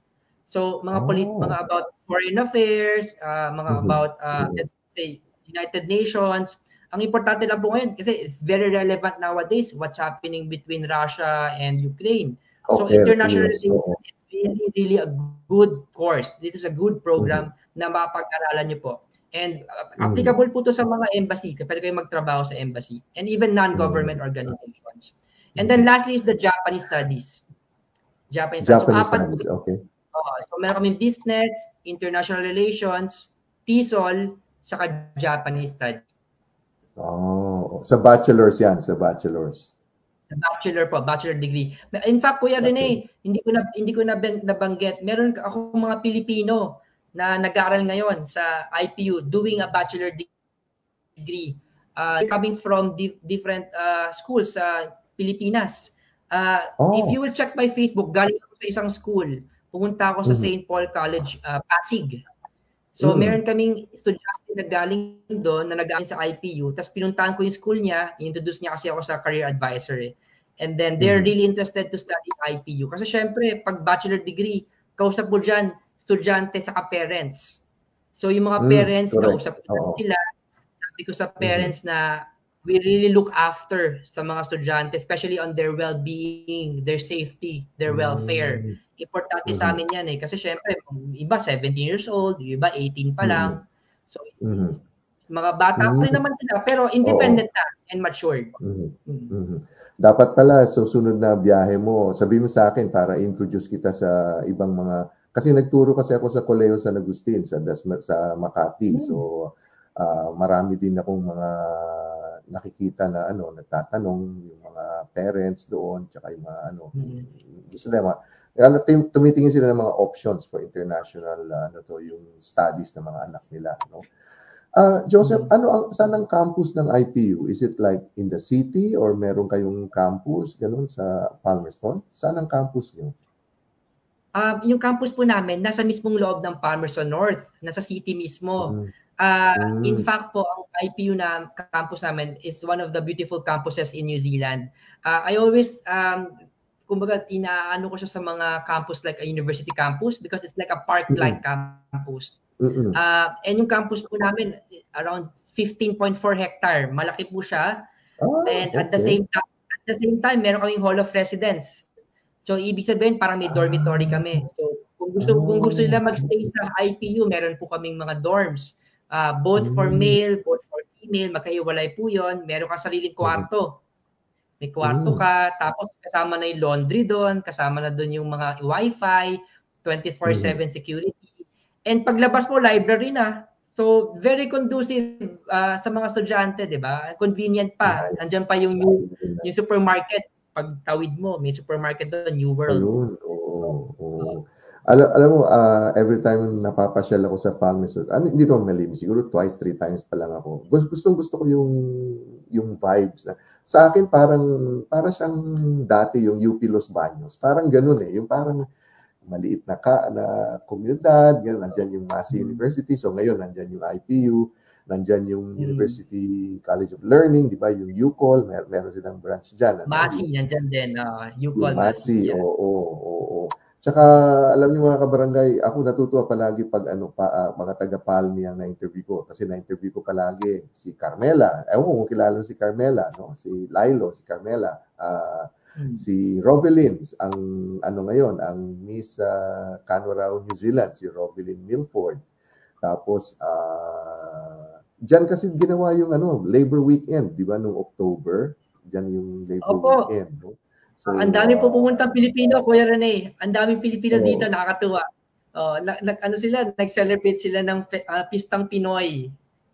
So, mga about foreign affairs, mga about, let's say, United Nations. Ang importante lang po ngayon kasi it's very relevant nowadays what's happening between Russia and Ukraine. Okay, so international relations is really a good course. This is a good program na mapag-aralan niyo po. And applicable po to sa mga embassy. Pwede kayo magtrabaho sa embassy and even non-government organizations. And then lastly is the Japanese studies. Japanese studies, okay. So meron kaming business, international relations, TESOL, saka Japanese studies. Oh, sa bachelor's yan, sa bachelor's. Bachelor po, bachelor degree. In fact, Kuya Rene, hindi ko na nabanggit. Meron ako mga Pilipino na nag-aaral ngayon sa IPU doing a bachelor degree. Coming from different schools sa Pilipinas. If you will check my Facebook, galing ako sa isang school. Pumunta ako sa St. Paul College, Pasig. So, meron kaming estudyante na galing doon, na nag-aaral sa IPU. Tapos, pinuntahan ko yung school niya. I-introduce niya kasi ako sa career advisor eh. And then, they're really interested to study IPU. Kasi, syempre, pag bachelor degree, kausap mo dyan, estudyante saka parents. So, yung mga parents, kausap ko sila. Sabi ko sa parents na we really look after sa mga estudyante, especially on their well-being, their safety, their welfare. Importante sa amin yan eh. Kasi syempre, iba 17 years old, iba 18 pa lang. So, mga bata pa rin naman sila, pero independent na and matured. Dapat pala, so sunod na biyahe mo, sabihin mo sa akin para introduce kita sa ibang mga, kasi nagturo kasi ako sa Koleo San Agustin, sa Makati. So, marami din akong mga nakikita na ano, nagtatanong yung mga parents doon, tsaka yung mga ano, gusto nila, tumitingin sila ng mga options for international yung studies ng mga anak nila, no? Joseph, saan ang campus ng IPU? Is it like in the city or meron kayong campus ganun sa Palmerston? Saan ang campus niyo? Yung campus po namin nasa mismong loob ng Palmerston North, nasa city mismo. In fact po, ang IPU na campus namin is one of the beautiful campuses in New Zealand. I always, kumbaga, inaano ko siya sa mga campus like a university campus because it's like a park-like campus. And yung campus po namin, around 15.4 hectare. Malaki po siya. And at the same time, meron kaming hall of residence. So, ibig sabihin, parang may dormitory kami. So, kung gusto nila magstay sa IPU, meron po kaming mga dorms. Both for male, both for female, magkahiwalay po yun. Meron ka sariling kwarto. May kwarto ka, tapos kasama na yung laundry doon, kasama na doon yung mga wifi, 24/7 security. And paglabas mo, library na. So, very conducive sa mga estudyante, di ba? Convenient pa. Nandyan pa yung supermarket. Pagtawid mo, may supermarket doon, New World. Oo. Alam mo, every time napapasyal ako sa Palmerston, hindi naman malibig, siguro twice, three times pa lang ako. Gusto ko yung vibes. Sa akin, parang siyang dati yung UP Los Baños. Parang ganun eh. Yung parang maliit na komunidad, ganun, nandyan yung Massey University. So ngayon, nandyan yung IPU, nandyan yung University College of Learning, di ba? Yung UCOL, meron silang branch dyan. Massey, nandyan din. UCOL, Massey. Oo. Tsaka, alam niyo mga kabarangay, ako natutuwa palagi pag mga taga-Palmi ang na-interview ko. Kasi na-interview ko palagi si Carmela. Ewan ko kung kilala si Carmela, no? Si Lilo, si Carmela. Si Robelyn, ang ngayon, ang Miss Kanorau New Zealand, si Robelyn Milford. Tapos, dyan kasi ginawa yung Labor Weekend, di ba, noong October? Dyan yung Labor Weekend, no? So, ang dami po pumuntang Pilipino, Kuya Rene. Ang daming Pilipino dito, nakakatuwa. Nag-celebrate sila ng Pistang Pinoy.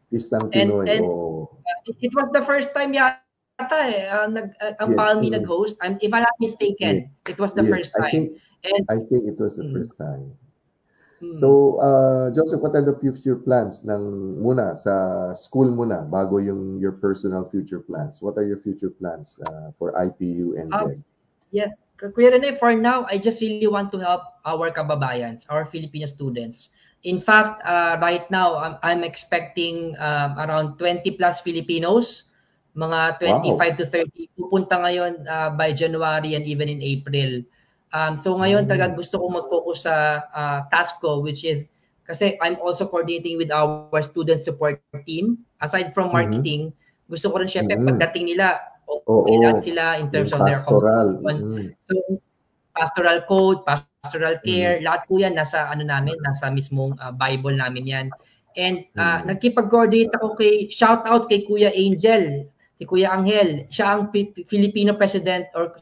Pistang Pinoy, it was the first time yata ang Palmi nag-host. If I'm not mistaken, it was the first time. I think it was the first time. So, Joseph, what are the future plans muna sa school muna bago yung your personal future plans? What are your future plans for IPU and Z? Yes, Kuya Rene, for now, I just really want to help our kababayans, our Filipino students. In fact, right now, I'm expecting around 20 plus Filipinos, mga 25 to 30, pupunta ngayon by January and even in April. So ngayon talaga gusto ko mag-focus sa task ko, which is, kasi I'm also coordinating with our student support team. Aside from marketing, gusto ko rin syempre pagdating nila, kailan sila in terms of their communication. So, pastoral code, pastoral care, lahat po yan nasa nasa mismong Bible namin yan. And nagkipag-coordinate ako shout out kay Kuya Angel, si Kuya Angel, siya ang Filipino President or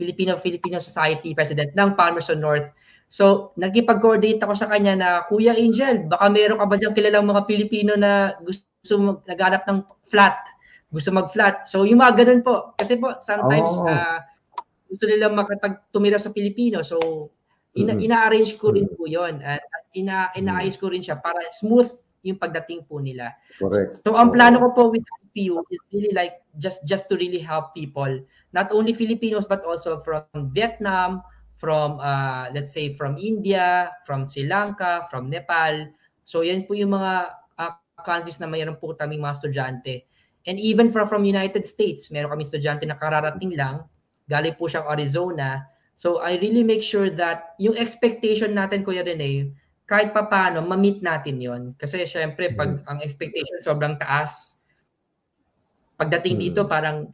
Filipino Society President ng Palmerston North. So, nagkipag-coordinate ako sa kanya na, Kuya Angel, baka meron ka ba diyang kilalang mga Pilipino na gusto naghanap ng flat? Gusto mag-flat. So, yung mga ganun po. Kasi po, sometimes, gusto nilang makapag-tumira sa Pilipino. So, ina-arrange ko rin po yun. At inaayos ko rin siya para smooth yung pagdating po nila. Correct. So, ang plano ko po with IPU is really like just to really help people. Not only Filipinos, but also from Vietnam, from, let's say, from India, from Sri Lanka, from Nepal. So, yan po yung mga countries na mayroon po kaming mga estudyante. And even from United States, meron kami estudyante na kararating lang, galing po siyang Arizona. So I really make sure that yung expectation natin, Kuya Rene, kahit papaano, ma-meet natin yon. Kasi syempre, pag ang expectation sobrang taas, Pagdating dito, parang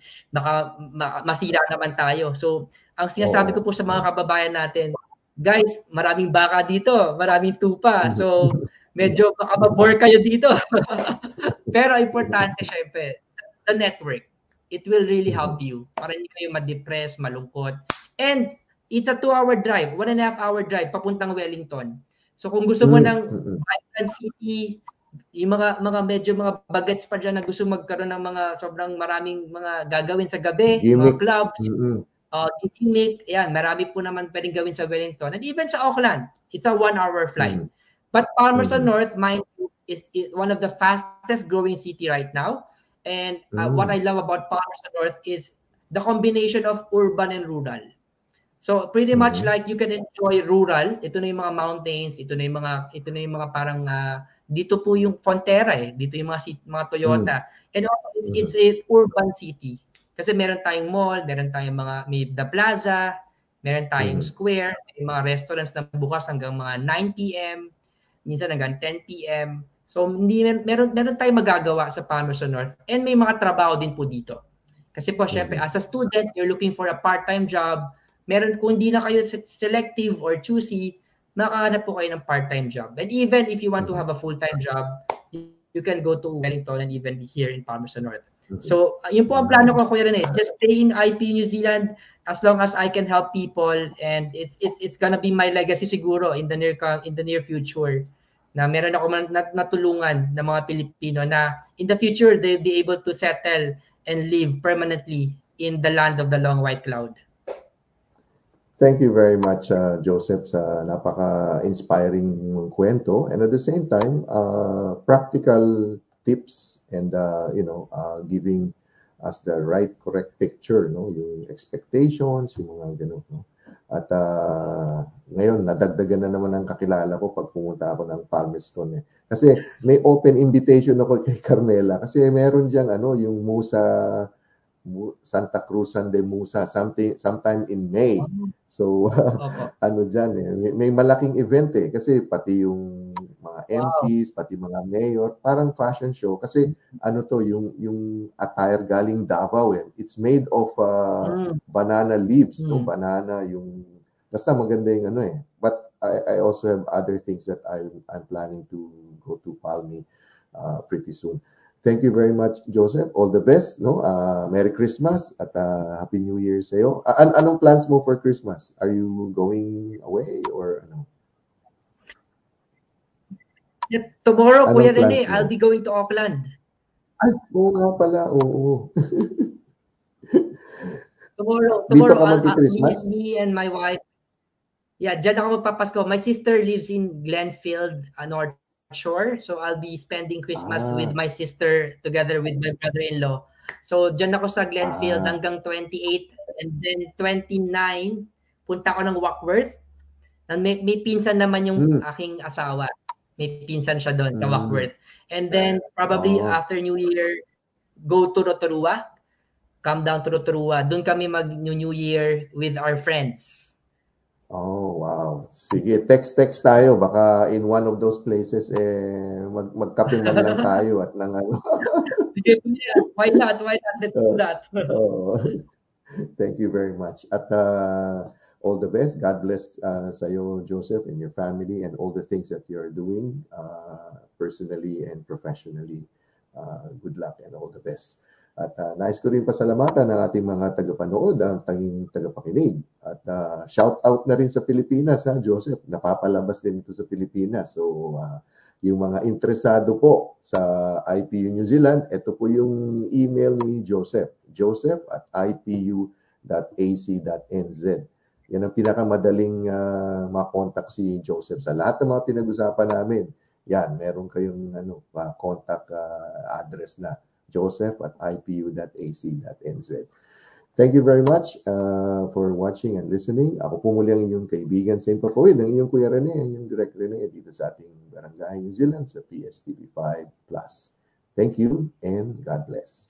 masira naman tayo. So, ang sinasabi ko po sa mga kababayan natin, guys, maraming baka dito, maraming tupa. So, medyo makababore kayo dito. Pero importante, syempre, the network. It will really help you para hindi kayo ma-depress, malungkot. And it's a 2-hour drive, 1.5-hour drive papuntang Wellington. So, kung gusto mo ng vibrant city, yung mga medyo mga bagets pa dyan na gusto magkaroon ng mga sobrang maraming mga gagawin sa gabi, mga clubs, gimmick, ayan, marami po naman pwedeng gawin sa Wellington. And even sa Auckland, it's a 1-hour flight. But Palmerston North, mind you, is one of the fastest growing city right now. And what I love about Palmerston North is the combination of urban and rural. So pretty much like you can enjoy rural, ito na yung mga mountains, ito na yung mga parang dito po yung Fonterra eh, dito yung mga Toyota. And also it's an urban city. Kasi meron tayong mall, meron tayong may The Plaza, meron tayong square, may mga restaurants na bukas hanggang mga 9 p.m, minsan hanggang 10 p.m. So meron tayong magagawa sa Palmerston North. And may mga trabaho din po dito. Kasi po syempre as a student, you're looking for a part-time job. Meron kung hindi na kayo selective or choosy, nakahanap po kayo ng part-time job. And even if you want to have a full-time job, you can go to Wellington and even be here in Palmerston North. So, yun po ang plano ko, Kuya Rene. Just stay in IPU New Zealand as long as I can help people. And it's gonna be my legacy siguro in the near future. Na meron ako natulungan ng mga Pilipino na in the future, they'll be able to settle and live permanently in the land of the long white cloud. Thank you very much, Joseph, sa napaka-inspiring kwento, and at the same time, practical tips and giving us the right, correct picture, no, yung expectations, yung mga ganun, no? At ngayon, nadagdagan na naman ang kakilala ko pag pumunta ako ng Palmerston, eh. Kasi may open invitation ako kay Carmela, kasi meron diyang yung Musa Santa Cruz and de Musa sometime in May. So may malaking event eh, kasi pati yung mga MPs, pati mga mayor, parang fashion show kasi yung attire galing Davao eh. It's made of banana leaves, banana yung basta maganda yung eh. But I also have other things that I'm planning to go to Palmy pretty soon. Thank you very much, Joseph. All the best, no? Merry Christmas at Happy New Year sa'yo. Anong plans mo for Christmas? Are you going away or ano? Yeah, tomorrow, Kuya Rene, I'll be going to Auckland. Ay, oo nga pala, oo. tomorrow I'll me and my wife. Yeah, dyan ako magpapasko. My sister lives in Glenfield, North Shore, so I'll be spending Christmas with my sister together with my brother-in-law. So dyan ako sa Glenfield hanggang 28, and then 29 punta ako ng Walkworth. May pinsan naman yung aking asawa. May pinsan siya doon sa Walkworth. And then probably after New Year, go to Rotorua. Come down to Rotorua. Doon kami mag-New Year with our friends. Oh, wow. Sige, text tayo. Baka in one of those places, eh, magkape man lang tayo at nang ano. Sige, why not? Let's do that. Oh. Thank you very much. At all the best. God bless sa'yo, Joseph, and your family and all the things that you're doing personally and professionally. Good luck and all the best. At nais ko rin pasalamatan ang ating mga tagapanood, ang tanging tagapakinig. At shout out na rin sa Pilipinas, ha, Joseph. Napapalabas din ito sa Pilipinas. So, yung mga interesado po sa IPU New Zealand, ito po yung email ni Joseph. joseph@ipu.ac.nz. Yan ang pinakamadaling makontak si Joseph sa lahat ng mga pinag-usapan namin. Yan, meron kayong contact address na. joseph@ipu.ac.nz. Thank you very much for watching and listening. Ako po muli ang inyong kaibigan sa impapawid, ang inyong Kuya Rene, ang inyong Direct Rene dito sa ating Barangay New Zealand sa PSTV 5 Plus. Thank you and God bless.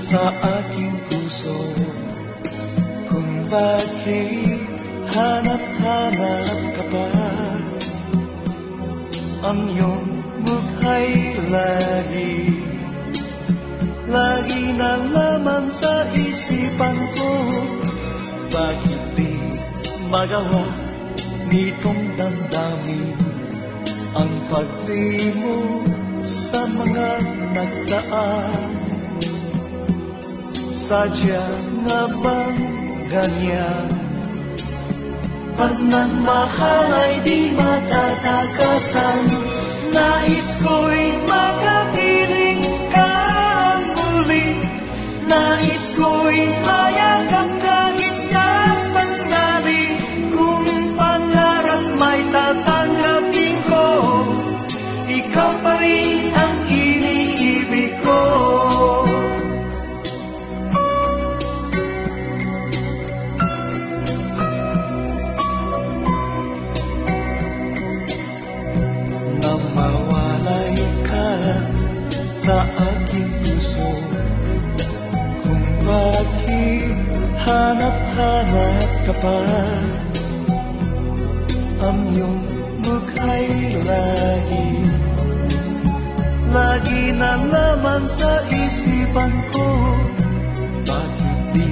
sa aking puso kung bakit hanap-hanap ka pa. Ang iyong mukha'y lagi na laman sa isipan ko. Bakit di magawa nitong damdamin ang paglimo sa mga nagdaan? Sadya nga bang ganyan? Pag nagmahal ay di matatakasan. Nais ko'y makapiling ka muli. Nais ko'y mayakap kahit sa sandali. Kung pangarap may tatanggapin ko, ikaw pa rin ang iniibig ko. Sa aking puso kung bakit hanap-hanap ka pa. Ang iyong mukha'y lagi na laman sa isipan ko. Bakit di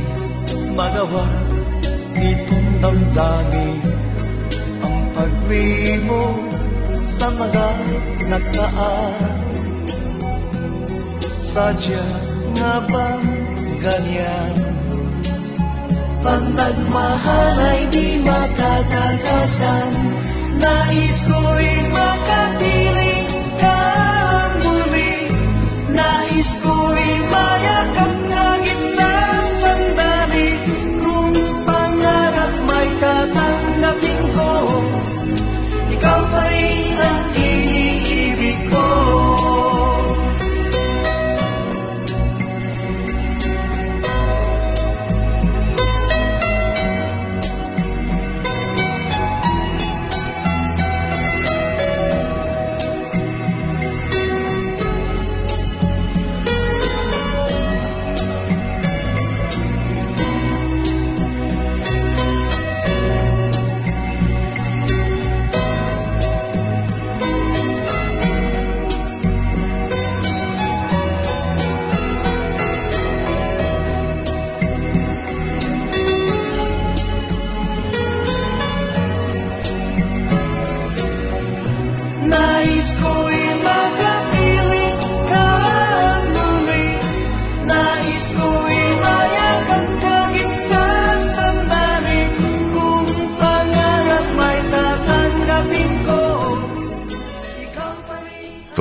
magawa nitong damdamin ang paglimo sa mga nagtaan? Sadya nga bang ganyan? Pag nagmahal ay di matatagasan. Nais ko'y makapiling ka muli. Nais ko'y mayakap kahit sa sandali. Kung pangarap may tatanggapin ko, ikaw pa rin ang iniibig ko.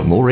More